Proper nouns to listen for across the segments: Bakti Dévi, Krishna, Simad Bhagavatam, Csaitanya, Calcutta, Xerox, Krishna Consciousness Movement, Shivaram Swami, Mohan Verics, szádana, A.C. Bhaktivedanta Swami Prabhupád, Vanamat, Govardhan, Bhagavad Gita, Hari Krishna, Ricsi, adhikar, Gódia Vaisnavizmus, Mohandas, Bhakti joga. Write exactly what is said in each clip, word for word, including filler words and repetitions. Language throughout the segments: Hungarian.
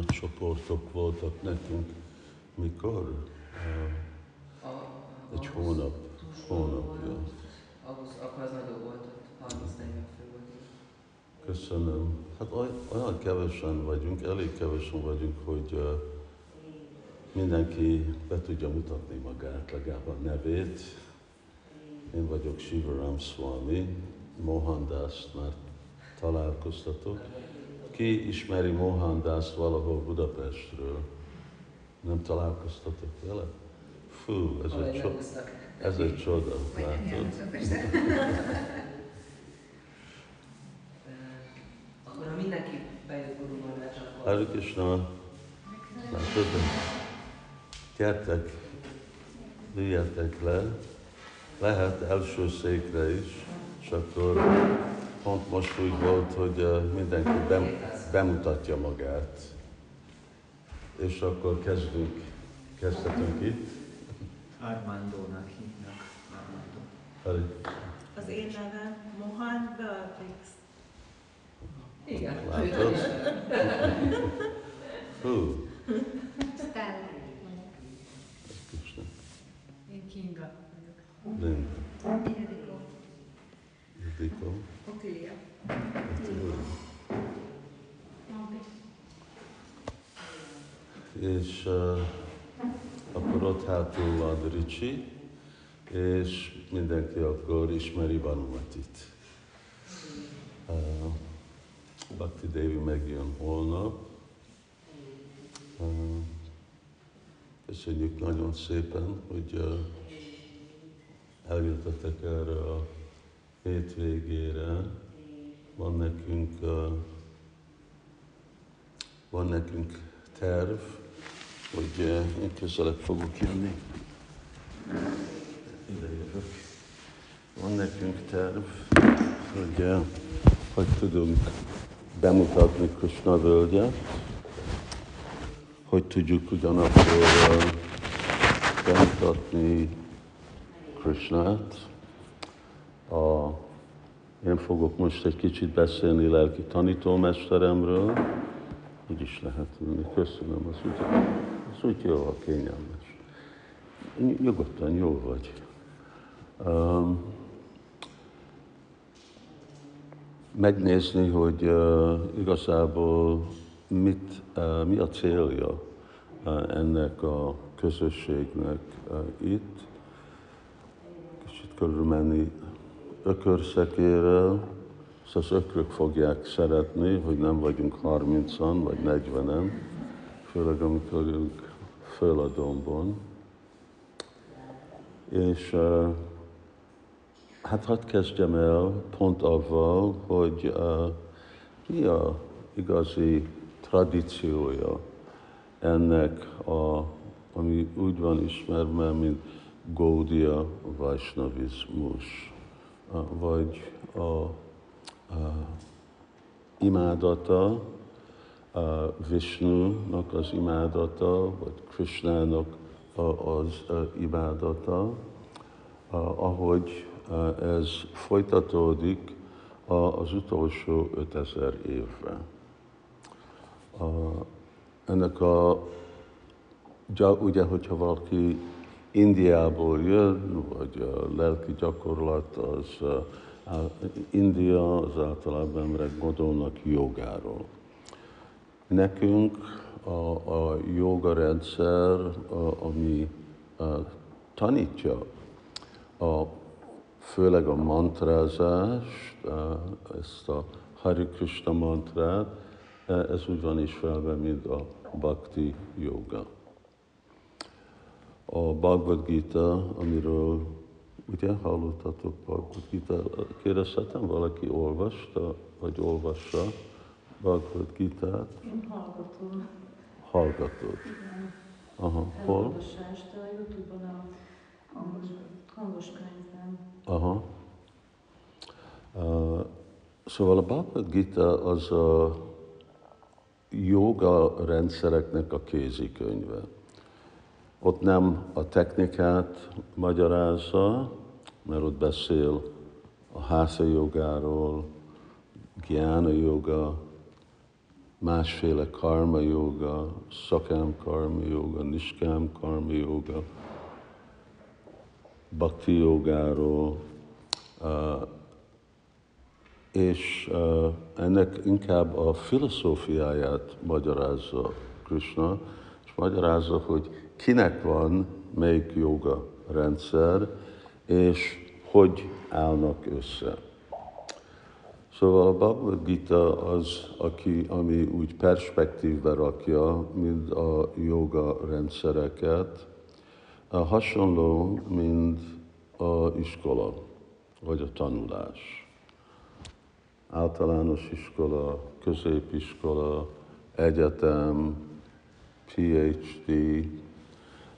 nagy csoportok voltak nekünk, mikor? Egy hónap, hónapja. Akkor az nagyobb volt, harminc negyven fő volt. Köszönöm. Hát olyan kevesen vagyunk, elég kevesen vagyunk, hogy mindenki be tudja mutatni magát, legalább a nevét. Én vagyok Shivaram Swami, Mohandas már találkoztatok. Ki ismeri Mohandast valahol Budapestről? Nem találkoztatok vele? Fú, ez oh, egy, cso ez egy csoda, látod? Akkor ha mindenki bejött Gurumon, ne csak Hari Krishna, látod? Gyertek, üljetek le. Lehet első székre is, és akkor pont most úgy volt, hogy mindenki bemutatja magát. És akkor kezdünk, kezdhetünk itt. Armandónak hívnak. Armandó. Az én nevem Mohan Verics. Igen. Látod? Hú. Stella. Én Kinga. Linda. Ildikó. Ildikó. Otília. Otília. És uh, akkor ott hátul van Ricsi, és mindenki akkor ismeri Vanamatit. Uh, Bakti Dévi megjön holnap. Uh, köszönjük nagyon szépen, hogy uh, eljöttetek erre a hétvégére. Van nekünk, uh, van nekünk terv, hogy uh, én közelebb fogok jönni. Ide jövök. Van nekünk terv, hogy uh, hogy tudunk bemutatni Krishna völgyet, hogy tudjuk ugyanakkor uh, bemutatni Krishnát. A, én fogok most egy kicsit beszélni lelki tanítómesteremről. Úgy is lehet ülni. Köszönöm, az úgy, az úgy jó, a kényelmes. Nyugodtan jó vagy. Um, megnézni, hogy uh, igazából mit, uh, mi a célja uh, ennek a közösségnek uh, itt. Körülmenni ökörszekérrel, és az ökrök fogják szeretni, hogy nem vagyunk harmincan vagy negyvenen, főleg amikor ülünk föl a dombon. És hát hadd kezdjem el pont avval, hogy uh, mi a igazi tradíciója ennek, a, ami úgy van ismerve, mint Gódia Vaisnavizmus, vagy a, a imádata, a Vishnu-nak az imádata, vagy Krishna-nak az imádata, ahogy ez folytatódik az utolsó ötezer évre. Ennek a, ugye, hogyha valaki Indiából jön, vagy a lelki gyakorlat, az á, India az általában emberek gondolnak jogáról. Nekünk a, a joga rendszer, a, ami a, tanítja, a, főleg a mantrázást, a, ezt a Hari Krishna mantrát, ez úgy van ismerve, mint a Bhakti joga. A Bhagavad Gita, amiről ugye hallottatok, Bhagavad Gita, kérdezhetem, valaki olvasta, vagy olvassa Bhagavad Gitát? Én hallgatom. Hallgatod? Igen. Aha, hol? Elolvasást a YouTube-on a hangos, hangos könyvben. Aha. Uh, szóval a Bhagavad Gita az a joga rendszereknek a kézikönyve. Ott nem a technikát magyarázza, mert ott beszél a hatha jogáról, gyána joga, másféle karma joga, szakám karma joga, niskám karma joga, bhakti jogáról, és ennek inkább a filozófiáját magyarázza Krishna, és magyarázza, hogy kinek van melyik joga rendszer, és hogy állnak össze. Szóval a Bhagavad Gita az, aki, ami úgy perspektívbe rakja, mint a joga rendszereket, hasonló, mint a iskola, vagy a tanulás. Általános iskola, középiskola, egyetem, PhD.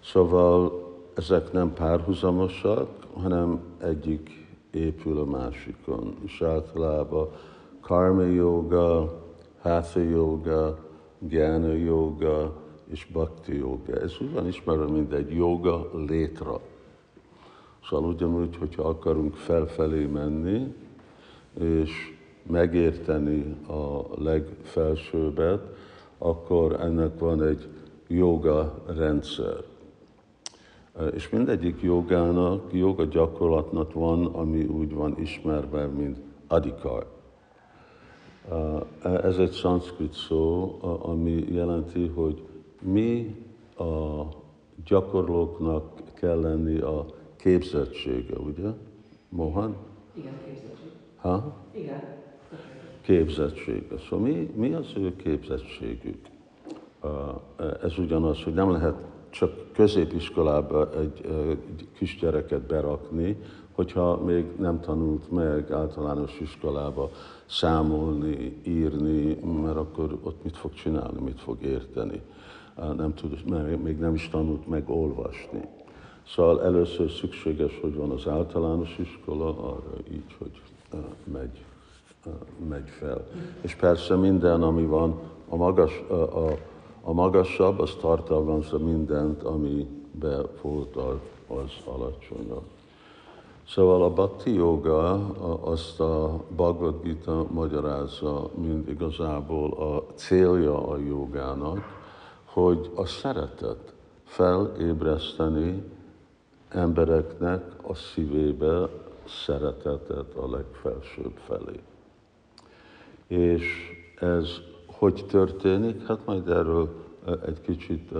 Szóval ezek nem párhuzamosak, hanem egyik épül a másikon. És általában karma joga, hatha joga, gyána joga és bhakti joga. Ez úgy van ismerve, mint egy joga létra. Szóval ugyanúgy, hogyha akarunk felfelé menni, és megérteni a legfelsőbbet, akkor ennek van egy joga rendszer. És mindegyik jogának, joga gyakorlatnak van, ami úgy van ismerve, mint adhikar. Ez egy szanszkrit szó, ami jelenti, hogy mi a gyakorlóknak kell lenni a képzettsége, ugye? Mohan? Igen, képzettség. Ha? Igen. Képzettsége. Szóval mi, mi az ő képzettségük? Ez ugyanaz, hogy nem lehet csak középiskolába egy, egy kisgyereket berakni, hogyha még nem tanult meg általános iskolába számolni, írni, mert akkor ott mit fog csinálni, mit fog érteni. Nem tud, mert még nem is tanult meg olvasni. Szóval először szükséges, hogy van az általános iskola, arra így, hogy megy, megy fel. És persze minden, ami van, a magas, a, A magasabb, az tartalmazza mindent, ami be volt az alacsonyabb. Szóval a bhakti joga, azt a Bhagavad Gita magyarázza, mint igazából a célja a jogának, hogy a szeretet felébreszteni embereknek a szívébe szeretetet a legfelsőbb felé. És ez hogy történik? Hát majd erről egy kicsit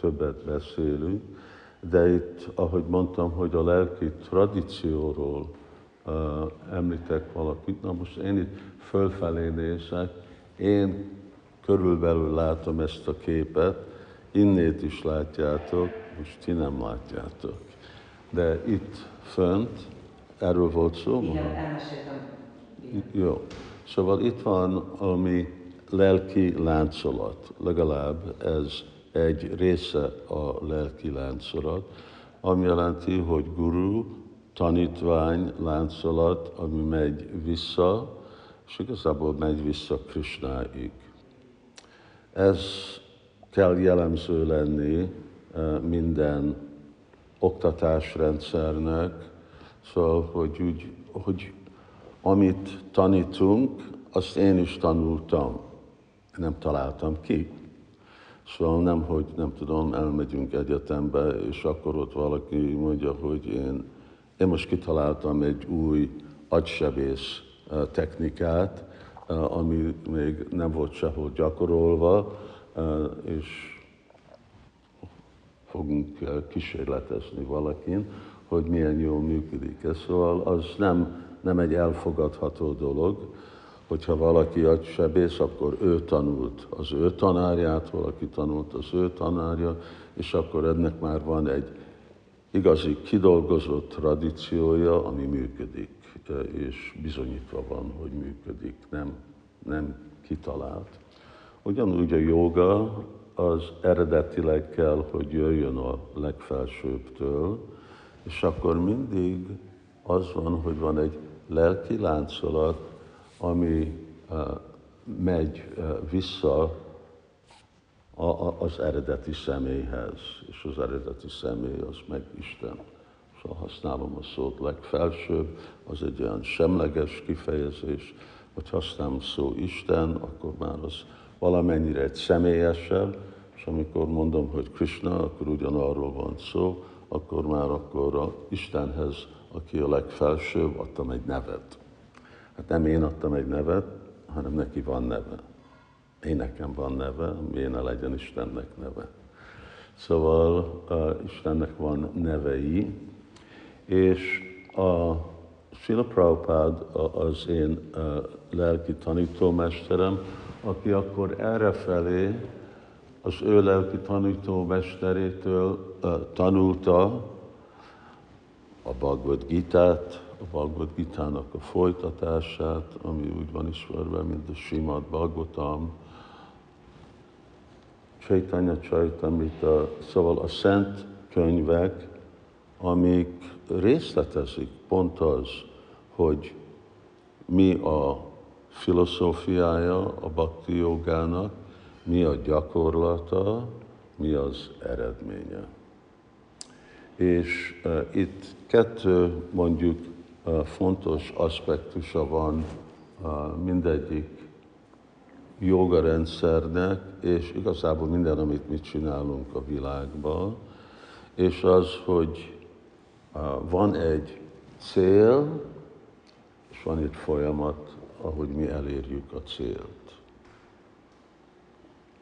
többet beszélünk, de itt, ahogy mondtam, hogy a lelki tradícióról említek valakit, na most én itt fölfelé nézek, én körülbelül látom ezt a képet, innét is látjátok, most ti nem látjátok. De itt fönt, erről volt szó? Igen, elmeséltem. Jó, szóval itt van, ami lelki láncolat, legalább ez egy része a lelki láncolat, ami jelenti, hogy guru, tanítvány, láncolat, ami megy vissza, és igazából megy vissza Krishnáig. Ez kell jellemző lenni minden oktatásrendszernek, szóval, hogy, úgy, hogy amit tanítunk, azt én is tanultam. Nem találtam ki. Szóval nem, hogy nem tudom, elmegyünk egyetembe, és akkor ott valaki mondja, hogy én, én most kitaláltam egy új agysebész technikát, ami még nem volt sehol gyakorolva, és fogunk kísérletezni valakin, hogy milyen jól működik ez. Szóval az nem, nem egy elfogadható dolog, hogyha valaki agysebész, akkor ő tanult az ő tanárját, valaki tanult az ő tanárja, és akkor ennek már van egy igazi, kidolgozott tradíciója, ami működik, és bizonyítva van, hogy működik, nem, nem kitalált. Ugyanúgy a joga az eredetileg kell, hogy jöjjön a legfelsőbbtől, és akkor mindig az van, hogy van egy lelki láncolat, ami uh, megy uh, vissza a, a, az eredeti személyhez, és az eredeti személy az meg Isten. Szóval használom a szót legfelsőbb, az egy olyan semleges kifejezés, hogy használom szó Isten, akkor már az valamennyire egy személyesebb, és amikor mondom, hogy Krishna, akkor ugyanarról van szó, akkor már akkor a Istenhez, aki a legfelsőbb, adtam egy nevet. Hát nem én adtam egy nevet, hanem neki van neve. Én nekem van neve, miért ne legyen Istennek neve. Szóval uh, Istennek van nevei, és a Srila Prabhupád az én uh, lelki tanítómesterem, aki akkor errefelé az ő lelki tanítómesterétől uh, tanulta a Bhagavad Gitát, a Bhagavad Gitának a folytatását, ami úgy van ismerve, mint a Simad Bhagavatam, Csaitanya Csaitamrita, szóval a szent könyvek, amik részletezik pont az, hogy mi a filozófiája a bakti jogának, mi a gyakorlata, mi az eredménye. És uh, itt kettő, mondjuk, uh, fontos aspektusa van uh, mindegyik jogarendszernek, és igazából minden, amit mi csinálunk a világban, és az, hogy uh, van egy cél, és van egy folyamat, ahogy mi elérjük a célt.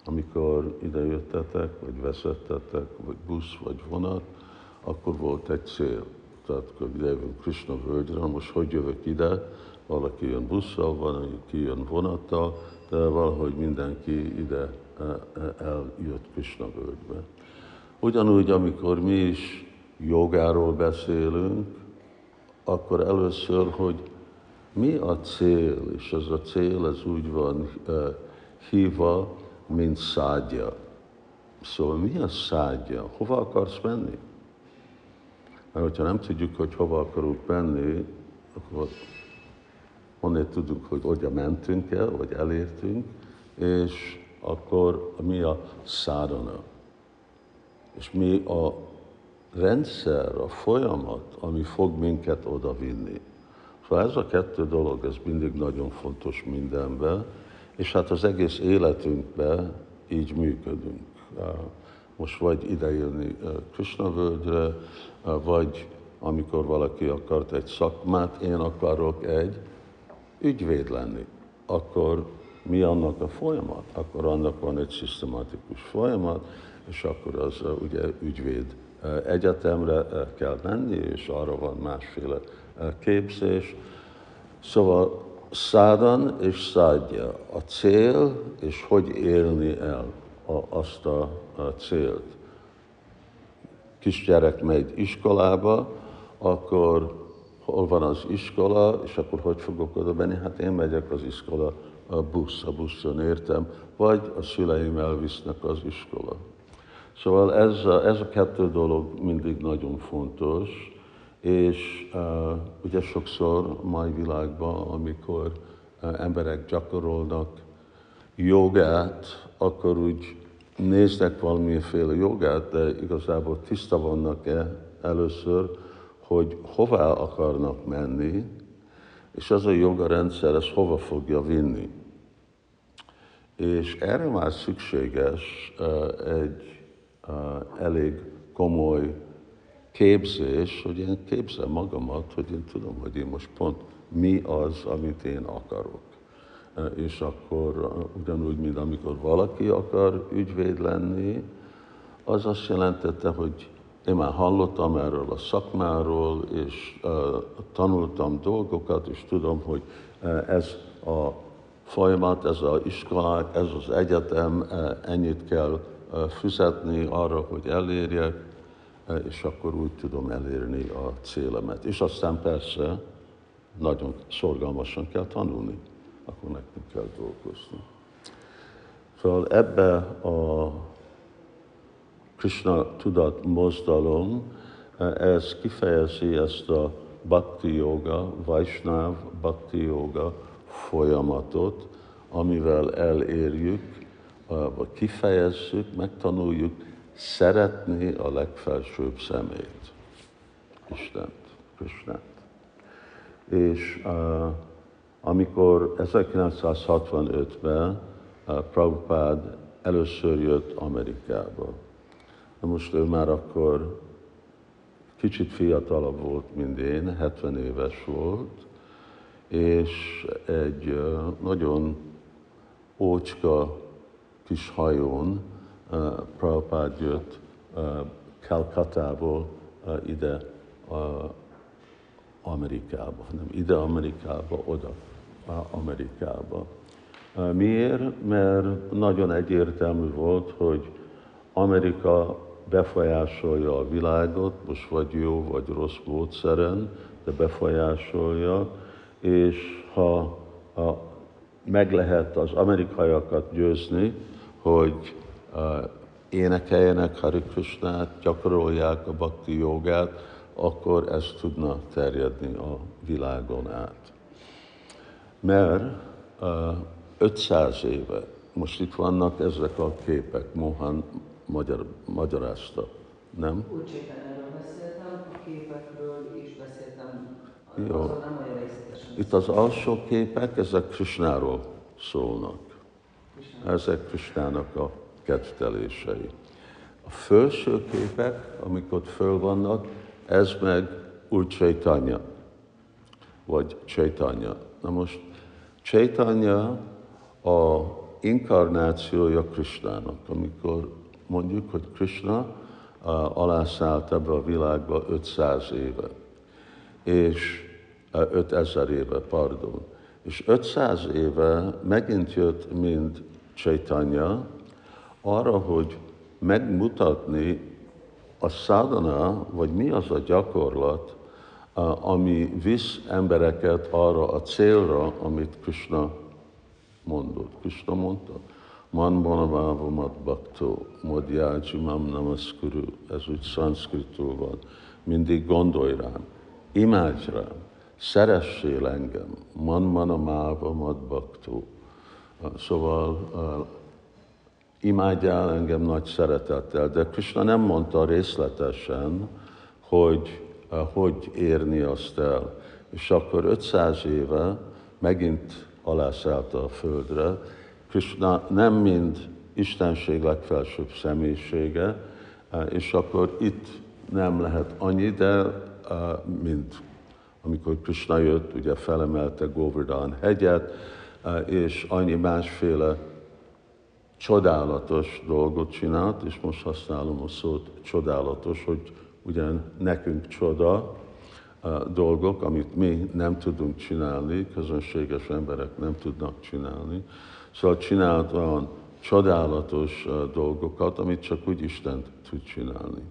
Amikor idejöttetek, vagy veszettetek, vagy busz, vagy vonat, akkor volt egy cél. Tehát, hogy idejövünk Krishna völgyre, most hogy jövök ide? Valaki jön busszal, valaki jön vonattal, de valahogy mindenki ide eljött Krishna völgybe. Ugyanúgy, amikor mi is jogáról beszélünk, akkor először, hogy mi a cél, és ez a cél, ez úgy van hívva, mint szádja. Szóval mi a szádja? Hova akarsz menni? Mert hogyha nem tudjuk, hogy hova akarunk menni, akkor honnét tudjuk, hogy oda mentünk el, vagy elértünk, és akkor mi a szádana. És mi a rendszer, a folyamat, ami fog minket odavinni. Szóval ez a kettő dolog, ez mindig nagyon fontos mindenben, és hát az egész életünkben így működünk. Most vagy idejönni Krishna völgyre, vagy amikor valaki akart egy szakmát, én akarok egy ügyvéd lenni. Akkor mi annak a folyamat? Akkor annak van egy szisztematikus folyamat, és akkor az ugye ügyvéd egyetemre kell menni, és arra van másféle képzés. Szóval szádan és szádja a cél, és hogy élni el azt a célt. Kisgyerek megy iskolába, akkor hol van az iskola, és akkor hogy fogok oda menni? Hát én megyek az iskola, a busz, a buszon értem, vagy a szüleim elvisznek az iskola. Szóval ez a, ez a kettő dolog mindig nagyon fontos, és uh, ugye sokszor a mai világban, amikor uh, emberek gyakorolnak jogát, akkor úgy néznek valamiféle jogát, de igazából tiszta vannak-e először, hogy hová akarnak menni, és ez a jogarendszer, ez hova fogja vinni. És erre már szükséges uh, egy uh, elég komoly képzés, hogy én képzem magamat, hogy én tudom, hogy én most pont mi az, amit én akarok. És akkor ugyanúgy, mint amikor valaki akar ügyvéd lenni, az azt jelentette, hogy én már hallottam erről a szakmáról, és uh, tanultam dolgokat, és tudom, hogy uh, ez a folyamat, ez az iskola, ez az egyetem, uh, ennyit kell uh, fizetni arra, hogy elérjek, uh, és akkor úgy tudom elérni a célemet. És aztán persze nagyon szorgalmasan kell tanulni. Akkor nekünk kell dolgozni. Szóval ebbe a Krishna tudat mozdalom, ez kifejezi ezt a bakti joga, Vaisnáv bakti joga folyamatot, amivel elérjük, vagy kifejezzük, megtanuljuk szeretni a legfelsőbb szemét, Istent, Krishnát. És amikor ezerkilencszázhatvanötben Prabhupád először jött Amerikába. Na most ő már akkor kicsit fiatalabb volt, mint én, hetven éves volt, és egy nagyon ócska kis hajón Prabhupád jött Calcuttából ide Amerikába, nem ide Amerikába, oda Amerikába. Miért? Mert nagyon egyértelmű volt, hogy Amerika befolyásolja a világot, most vagy jó, vagy rossz módszeren, de befolyásolja, és ha, ha meg lehet az amerikaiakat győzni, hogy énekeljenek Hari Krishnát, gyakorolják a bakti jogát, akkor ez tudna terjedni a világon át. Mert ötszáz éve, most itt vannak ezek a képek, Mohan magyar, magyarázta, nem? Úgy éppen erről beszéltem, a képekről is beszéltem, jó. Azon nem olyan részletesen. Itt az alsó képek, ezek Krishnáról szólnak. Krishna. Ezek Krishnának a kettelései. A felső képek, amik ott föl vannak, ez meg új Csaitanya, vagy Csaitanya. Na most Csaitanya a inkarnációja Krishnának. Amikor mondjuk, hogy Krishna alászállt ebbe a világba ötszáz éve, és ötezer éve, pardon. És ötszáz éve megint jött, mint Csaitanya, arra, hogy megmutatni a szádana, vagy mi az a gyakorlat, ami visz embereket arra a célra, amit Krishna mondott. Krishna mondta, man banavávomat baktó, modjájjumam namaszkuru, ez úgy szanszkritul van, mindig gondolj rám, imádj rám, szeressél engem, man banavávomat baktó. Szóval imádjál engem nagy szeretettel, de Krishna nem mondta részletesen, hogy hogy érni azt el. És akkor ötszáz éve megint alászállt a földre. Krishna nem mind Istenség legfelsőbb személyisége, és akkor itt nem lehet annyi, de mint amikor Krishna jött, ugye felemelte Govardhan hegyet, és annyi másféle csodálatos dolgot csinált, és most használom a szót csodálatos, hogy ugyan nekünk csoda dolgok, amit mi nem tudunk csinálni, közönséges emberek nem tudnak csinálni. Szóval csinált olyan csodálatos dolgokat, amit csak úgy Isten tud csinálni.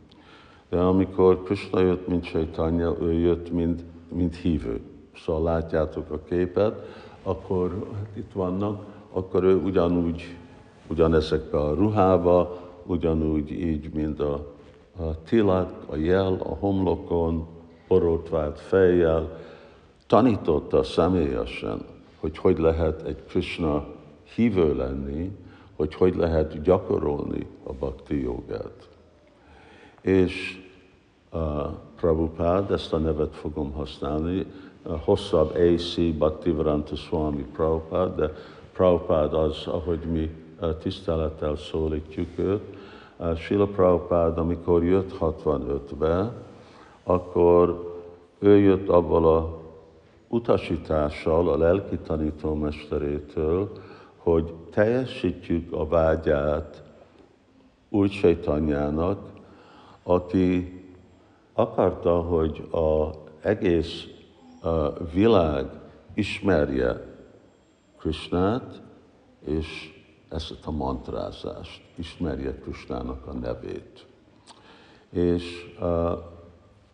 De amikor Krishna jött, mint Csaitanya, ő jött, mint, mint hívő. Szóval látjátok a képet, akkor hát itt vannak, akkor ő ugyanúgy, ugyanezekben a ruhába, ugyanúgy így, mint a a tilak, a jel, a homlokon, borotvált fejjel, tanította személyesen, hogy hogy lehet egy Krishna hívő lenni, hogy hogy lehet gyakorolni a bhakti jogát. És uh, Prabhupád, ezt a nevet fogom használni, uh, hosszabb á cé. Bhaktivedanta Swami Prabhupád, de Prabhupád az, ahogy mi uh, tisztelettel szólítjuk őt. Srila Prabhupád, amikor jött hatvanötbe, akkor ő jött abban a utasítással a lelki tanítómesterétől, hogy teljesítjük a vágyát új Csaitanyának, aki akarta, hogy az egész világ ismerje Krishnát, és ezt a mantrázást, ismerje Krishnának a nevét. És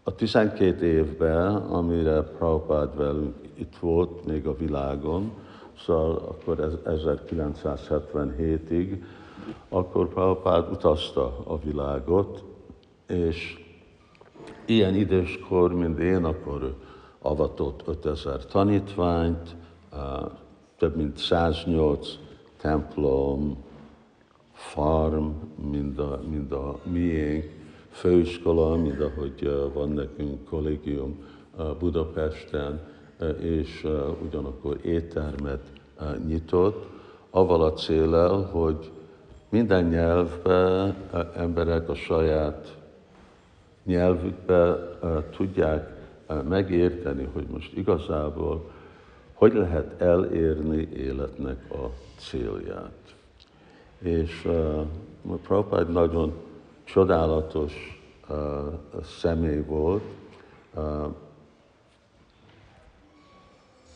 a tizenkét évben, amire Prabhupád velünk itt volt, még a világon, szóval akkor ezerkilencszázhetvenhétig, akkor Prabhupád utazta a világot, és ilyen időskor, mint én, akkor avatott ötezer tanítványt, több mint száznyolc templom, farm, mind a, mind a miénk, főiskola, mind ahogy van nekünk kollégium Budapesten, és ugyanakkor éttermet nyitott, avval a céllel, hogy minden nyelvben emberek a saját nyelvükben tudják megérteni, hogy most igazából hogy lehet elérni életnek a célját. És uh, Prabhupád nagyon csodálatos uh, személy volt. Uh,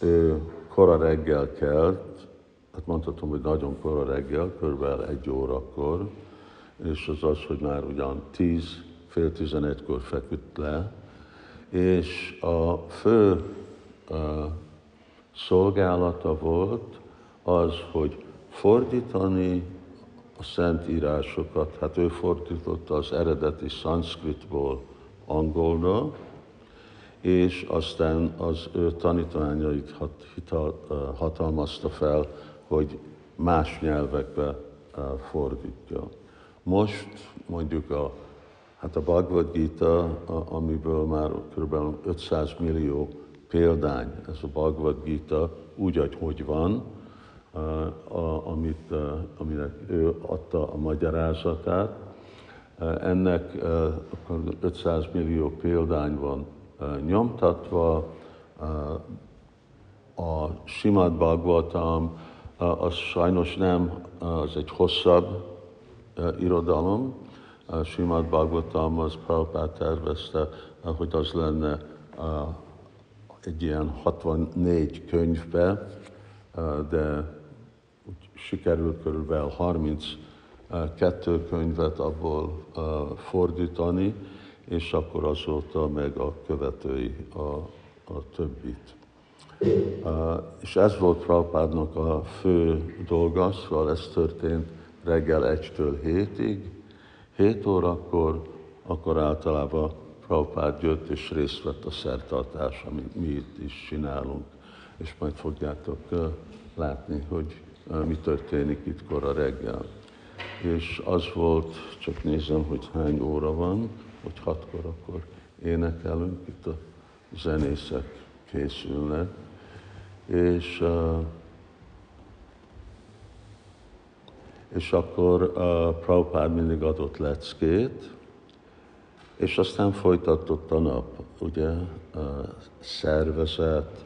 ő kora reggel kelt, hát mondhatom, hogy nagyon kora reggel, körülbelül egy órakor, és az az, hogy már ugyan tíz, fél tizenegykor feküdt le, és a fő uh, szolgálata volt az, hogy fordítani a szent írásokat. Hát ő fordította az eredeti szanszkritból angolra, és aztán az ő tanítványait hatalmazta fel, hogy más nyelvekbe fordítja. Most mondjuk a, hát a Bhagavad Gita, amiből már kb. ötszáz millió példány, ez a Bhagavad Gita úgy, ahogy van, amit, aminek ő adta a magyarázatát. Ennek ötszáz millió példány van nyomtatva. A Simad Bhagavatam az sajnos nem, az egy hosszabb irodalom. A Simad Bhagavatam az Prabhupád tervezte, hogy az lenne egy ilyen hatvannégy könyvbe, de úgy sikerült körülbelül harminckettő könyvet abból fordítani, és akkor azóta meg a követői a, a többit. És ez volt Prabhupádnak a fő dolga, szóval ez történt reggel egytől hétig. hét órakor, akkor általában Prabhupád jött és részt vett a szertartás, amit mi itt is csinálunk, és majd fogjátok látni, hogy mi történik itt kora reggel. És az volt, csak nézem, hogy hány óra van, hogy hatkor akkor énekelünk, itt a zenészek készülnek, és, és akkor Prabhupád mindig adott leckét, és aztán folytatott a nap, ugye, szervezett,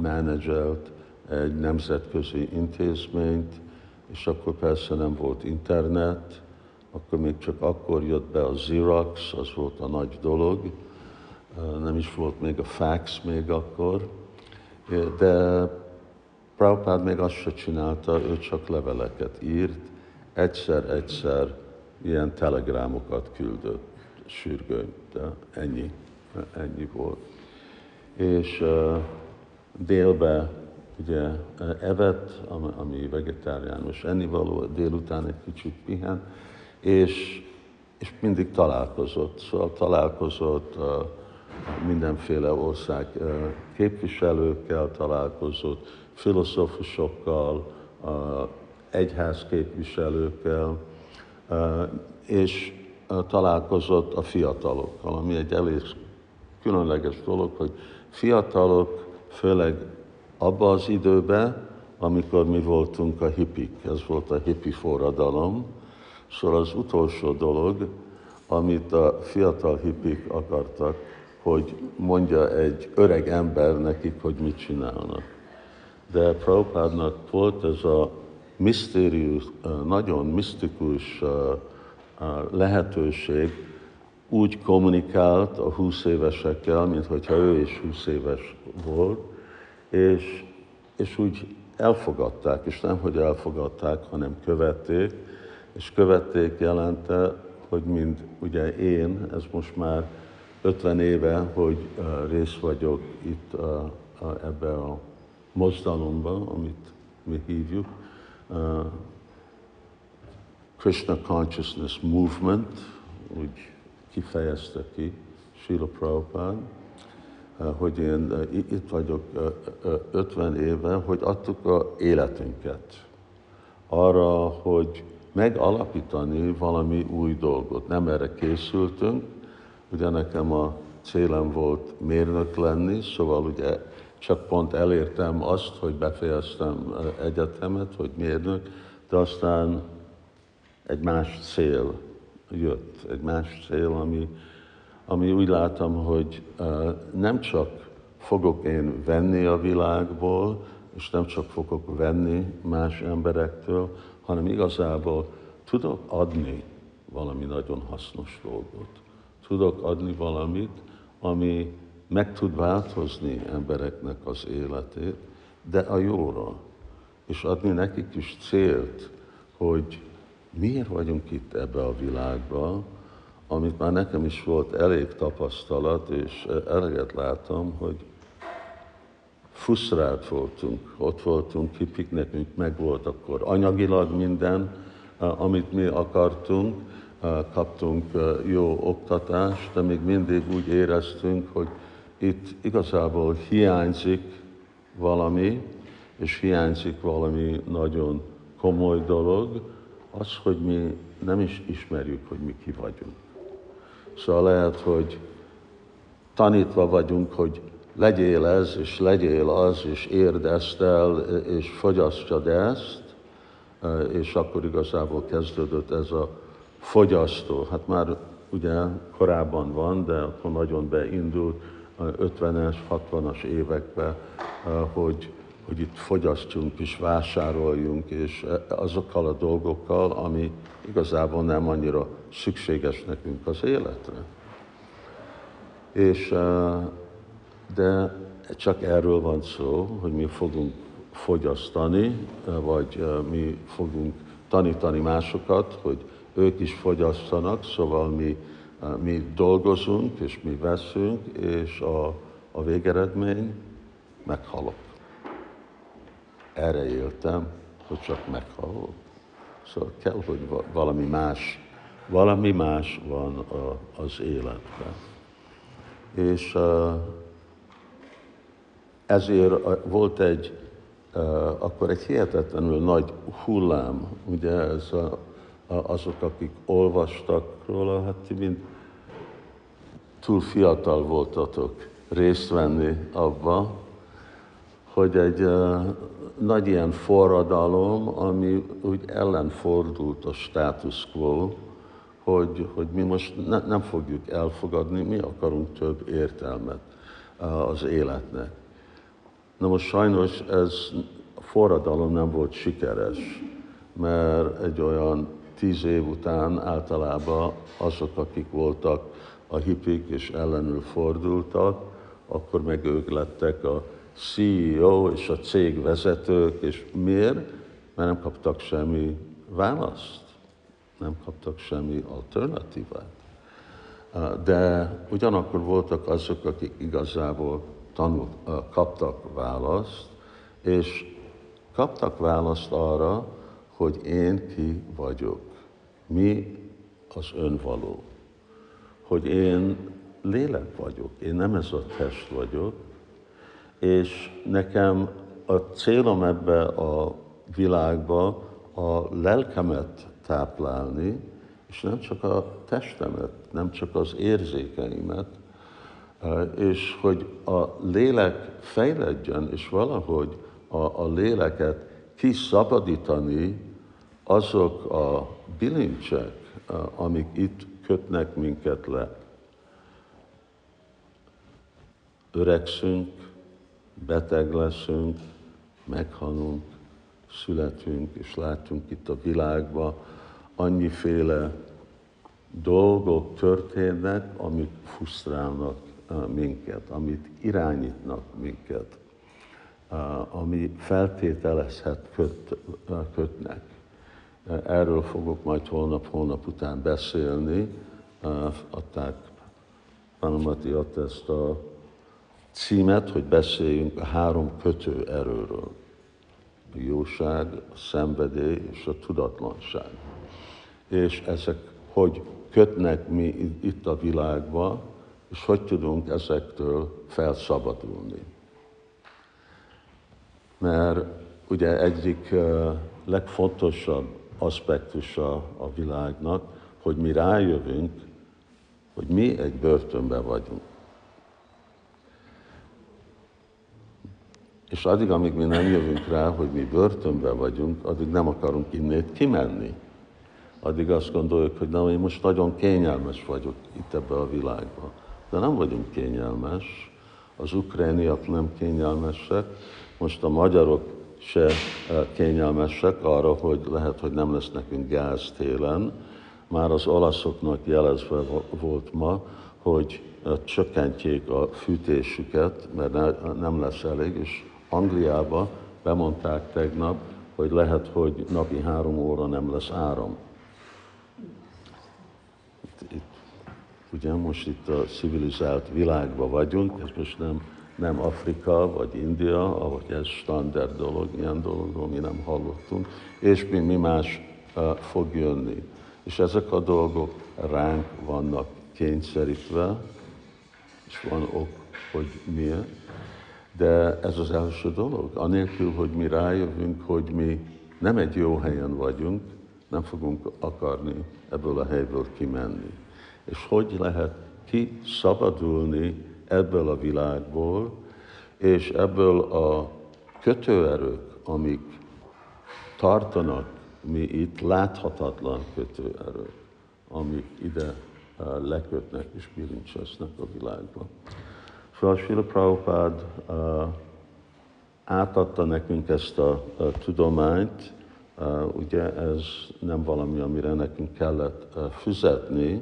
menedzselt egy nemzetközi intézményt, és akkor persze nem volt internet, akkor még csak akkor jött be a Xerox, az volt a nagy dolog, nem is volt még a fax még akkor, de Prabhupád még azt se csinálta, ő csak leveleket írt, egyszer-egyszer ilyen telegrámokat küldött, sürgőny, de ennyi, ennyi volt. És uh, délbe ugye evett, ami vegetáriánus ennivaló, délután egy kicsit pihen, és, és mindig találkozott. Szóval találkozott uh, mindenféle ország uh, képviselőkkel, találkozott filozófusokkal, uh, egyház képviselőkkel, uh, és uh, találkozott a fiatalokkal, ami egy elég különleges dolog, hogy fiatalok, főleg abban az időben, amikor mi voltunk a hippik, ez volt a hippi forradalom, szóval az utolsó dolog, amit a fiatal hippik akartak, hogy mondja egy öreg ember nekik, hogy mit csinálnak. De Prabhupádnak volt ez a misztérius, nagyon misztikus lehetőség, úgy kommunikált a húszévesekkel, mintha ő is húszéves volt, és, és úgy elfogadták, és nem, hogy elfogadták, hanem követték, és követték jelente, hogy mind ugye én, ez most már ötven éve, hogy uh, részt vagyok itt uh, uh, ebbe a mozdalomban, amit mi hívjuk, uh, Krishna Consciousness Movement, úgy kifejezte ki Srila Prabhupád, hogy én itt vagyok ötven éve, hogy adtuk az életünket arra, hogy megalapítani valami új dolgot. Nem erre készültünk, ugye nekem a célem volt mérnök lenni, szóval ugye csak pont elértem azt, hogy befejeztem egyetemet, hogy mérnök, de aztán egy más cél jött, egy más cél, ami, ami úgy láttam, hogy nem csak fogok én venni a világból, és nem csak fogok venni más emberektől, hanem igazából tudok adni valami nagyon hasznos dolgot. Tudok adni valamit, ami meg tud változni embereknek az életét, de a jóra. És adni nekik is célt, hogy miért vagyunk itt ebbe a világban, amit már nekem is volt elég tapasztalat, és eleget láttam, hogy frusztrált voltunk, ott voltunk, kipik nekünk meg volt akkor anyagilag minden, amit mi akartunk, kaptunk jó oktatást, de még mindig úgy éreztünk, hogy itt igazából hiányzik valami, és hiányzik valami nagyon komoly dolog, az, hogy mi nem is ismerjük, hogy mi ki vagyunk. Szóval lehet, hogy tanítva vagyunk, hogy legyél ez, és legyél az, és érd ezt el, és fogyasztsad ezt, és akkor igazából kezdődött ez a fogyasztó. Hát már ugye korábban van, de akkor nagyon beindult ötvenes, hatvanas években, hogy, hogy itt fogyasztsunk és vásároljunk, és azokkal a dolgokkal, ami igazából nem annyira szükséges nekünk az életre. És, de csak erről van szó, hogy mi fogunk fogyasztani, vagy mi fogunk tanítani másokat, hogy ők is fogyasztanak, szóval mi, mi dolgozunk, és mi veszünk, és a, a végeredmény meghalok. Erre éltem, hogy csak meghalok. Szóval kell, hogy valami más, valami más van a, az életben. És ezért volt egy, akkor egy hihetetlenül nagy hullám, ugye ez a, azok, akik olvastak róla, hát ti mind túl fiatal voltatok részt venni abba, hogy egy uh, nagy ilyen forradalom, ami úgy ellenfordult a status quo, hogy, hogy mi most ne, nem fogjuk elfogadni, mi akarunk több értelmet uh, az életnek. Na most sajnos ez a forradalom nem volt sikeres, mert egy olyan tíz év után általában azok, akik voltak a hippik és ellenül fordultak, akkor meg ők lettek a C E O és a cégvezetők, és miért? Mert nem kaptak semmi választ, nem kaptak semmi alternatívát. De ugyanakkor voltak azok, akik igazából tanult, kaptak választ, és kaptak választ arra, hogy én ki vagyok, mi az önvaló, hogy én lélek vagyok, én nem ez a test vagyok, és nekem a célom ebbe a világba a lelkemet táplálni, és nem csak a testemet, nem csak az érzékeimet, és hogy a lélek fejledjen, és valahogy a, a léleket kiszabadítani azok a bilincsek, amik itt kötnek minket le. Öregszünk, beteg leszünk, meghalunk, születünk, és látunk itt a világban annyiféle dolgok történnek, amik frusztrálnak minket, amit irányítnak minket, ami feltételezhet köt, kötnek. Erről fogok majd holnap, holnap után beszélni. Adták Vanamat ezt a címet, hogy beszéljünk a három kötő erőről. A jóság, a szenvedély és a tudatlanság. És ezek hogy kötnek mi itt a világba, és hogy tudunk ezektől felszabadulni. Mert ugye egyik legfontosabb aspektusa a világnak, hogy mi rájövünk, hogy mi egy börtönben vagyunk. És addig, amíg mi nem jövünk rá, hogy mi börtönben vagyunk, addig nem akarunk innét kimenni. Addig azt gondoljuk, hogy na, én most nagyon kényelmes vagyok itt ebben a világban. De nem vagyunk kényelmes, az ukrániak nem kényelmesek, most a magyarok se kényelmesek arra, hogy lehet, hogy nem lesz nekünk gáz télen. Már az olaszoknak jelezve volt ma, hogy csökkentjék a fűtésüket, mert nem lesz elég, és Angliába bemondták tegnap, hogy lehet, hogy napi három óra nem lesz áram. Itt, itt, ugye most itt a civilizált világban vagyunk, és most nem, nem Afrika vagy India, ahogy ez standard dolog, ilyen dologról mi nem hallottunk, és mi, mi más uh, fog jönni. És ezek a dolgok ránk vannak kényszerítve, és van ok, hogy miért. De ez az első dolog. Anélkül, hogy mi rájövünk, hogy mi nem egy jó helyen vagyunk, nem fogunk akarni ebből a helyből kimenni. És hogy lehet kiszabadulni ebből a világból, és ebből a kötőerők, amik tartanak mi itt, láthatatlan kötőerők, amik ide lekötnek és bilincsesznek a világban. Szóval Srila Prabhupád átadta nekünk ezt a tudományt, Uh, ugye ez nem valami, amire nekünk kellett uh, fizetni.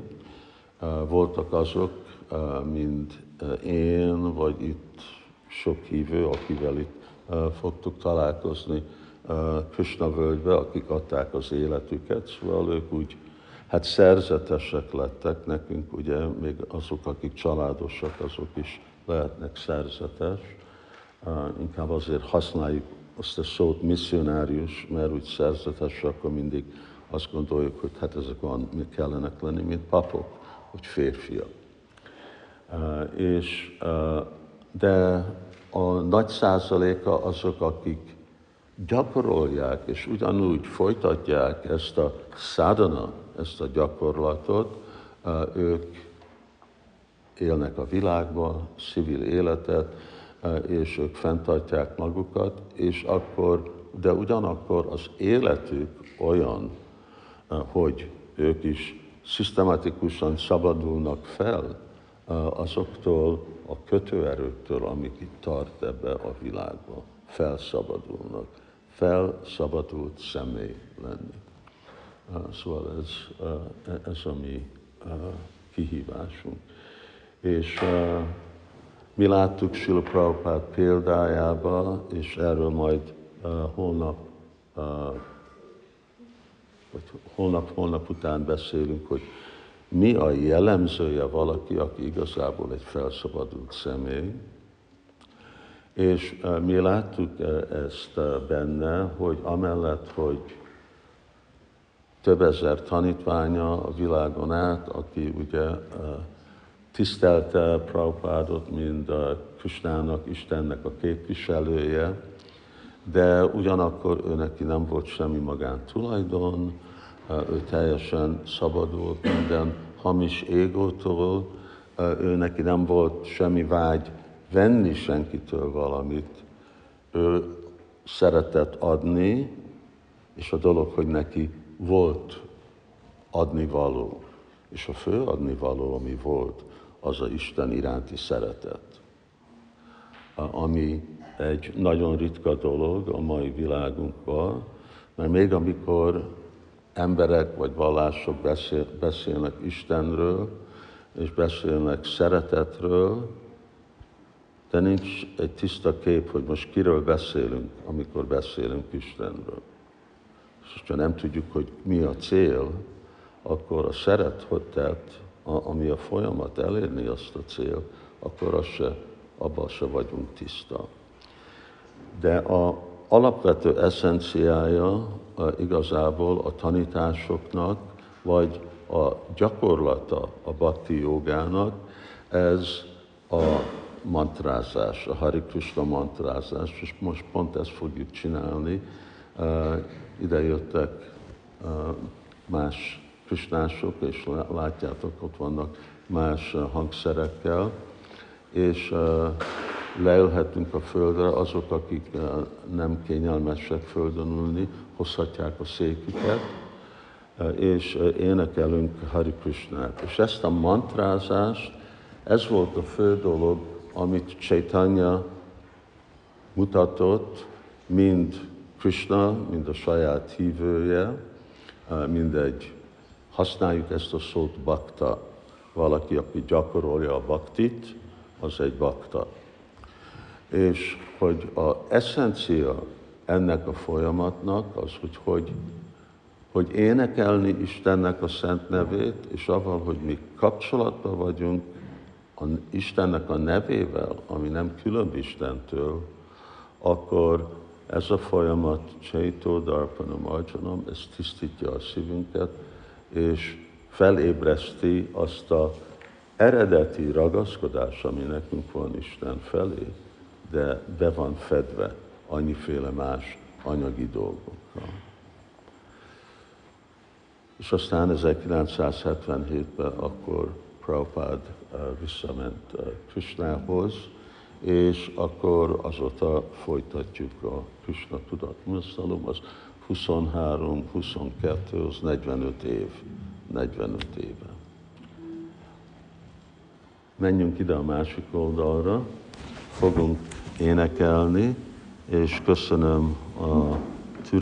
Uh, voltak azok, uh, mint uh, én, vagy itt sok hívő, akivel itt uh, fogtuk találkozni uh, Krishna völgybe, akik adták az életüket, szóval ők úgy, hát szerzetesek lettek nekünk, ugye még azok, akik családosak, azok is lehetnek szerzetes. Uh, inkább azért használjuk azt a szót misszionárius, mert úgy szerzetes, akkor mindig azt gondoljuk, hogy hát ezek van, mi kellenek lenni, mint papok, vagy férfiak. Uh, és, uh, de a nagy százaléka azok, akik gyakorolják, és ugyanúgy folytatják ezt a szádana, ezt a gyakorlatot, uh, ők élnek a világban, civil életet, és ők fenntartják magukat, és akkor, de ugyanakkor az életük olyan, hogy ők is szisztematikusan szabadulnak fel azoktól a kötőerőktől, amik itt tart ebbe a világba. Felszabadulnak. Felszabadult személy lenni. Szóval ez, ez a mi kihívásunk. És mi láttuk Srila Prabhupád példájába, és erről majd uh, holnap, uh, vagy holnap-holnap után beszélünk, hogy mi a jellemzője valaki, aki igazából egy felszabadult személy. És uh, mi láttuk uh, ezt uh, benne, hogy amellett, hogy több ezer tanítványa a világon át, aki ugye uh, tisztelte Prabhupádot, mint a Krishnának, Istennek a képviselője, de ugyanakkor ő neki nem volt semmi magántulajdon, ő teljesen szabadult minden hamis égótól, ő neki nem volt semmi vágy venni senkitől valamit. Ő szeretett adni, és a dolog, hogy neki volt adnivaló. És a fő adnivaló, ami volt, az az Isten iránti szeretet, ami egy nagyon ritka dolog a mai világunkban, mert még amikor emberek vagy vallások beszél, beszélnek Istenről, és beszélnek szeretetről, de nincs egy tiszta kép, hogy most kiről beszélünk, amikor beszélünk Istenről. És ha nem tudjuk, hogy mi a cél, akkor a szeretetet, ami a folyamat elérni azt a cél, akkor az se, abban se vagyunk tiszta. De az alapvető eszenciája igazából a tanításoknak, vagy a gyakorlata a bakti jogának, ez a mantrázás, a Hari Krishna mantrázás, és most pont ezt fogjuk csinálni. Ide jöttek más krisnások, és látjátok, ott vannak más hangszerekkel, és leülhetünk a földre, azok, akik nem kényelmesek földön ülni, hozhatják a széküket, és énekelünk Hari Krishnát. És ezt a mantrázást, ez volt a fő dolog, amit Csaitanya mutatott, mind Krishna, mind a saját hívője, mindegy. Használjuk ezt a szót bakta. Valaki, aki gyakorolja a baktit, az egy bakta. És hogy az eszencia ennek a folyamatnak az, hogy, hogy, hogy énekelni Istennek a szent nevét, és avval, hogy mi kapcsolatban vagyunk a, Istennek a nevével, ami nem különb Istentől, akkor ez a folyamat, Csaitó Darpanam Arjanam, ez tisztítja a szívünket, és felébreszti azt az eredeti ragaszkodás, ami nekünk van Isten felé, de be van fedve annyiféle más anyagi dolgokkal. És aztán ezerkilencszázhetvenhétben akkor Prabhupád visszament Krishnához, és akkor azóta folytatjuk a Krishna tudatmozdalom, az huszonhárom, huszonkettő, az negyvenöt év, negyvenöt éve. Menjünk ide a másik oldalra, fogunk énekelni, és köszönöm a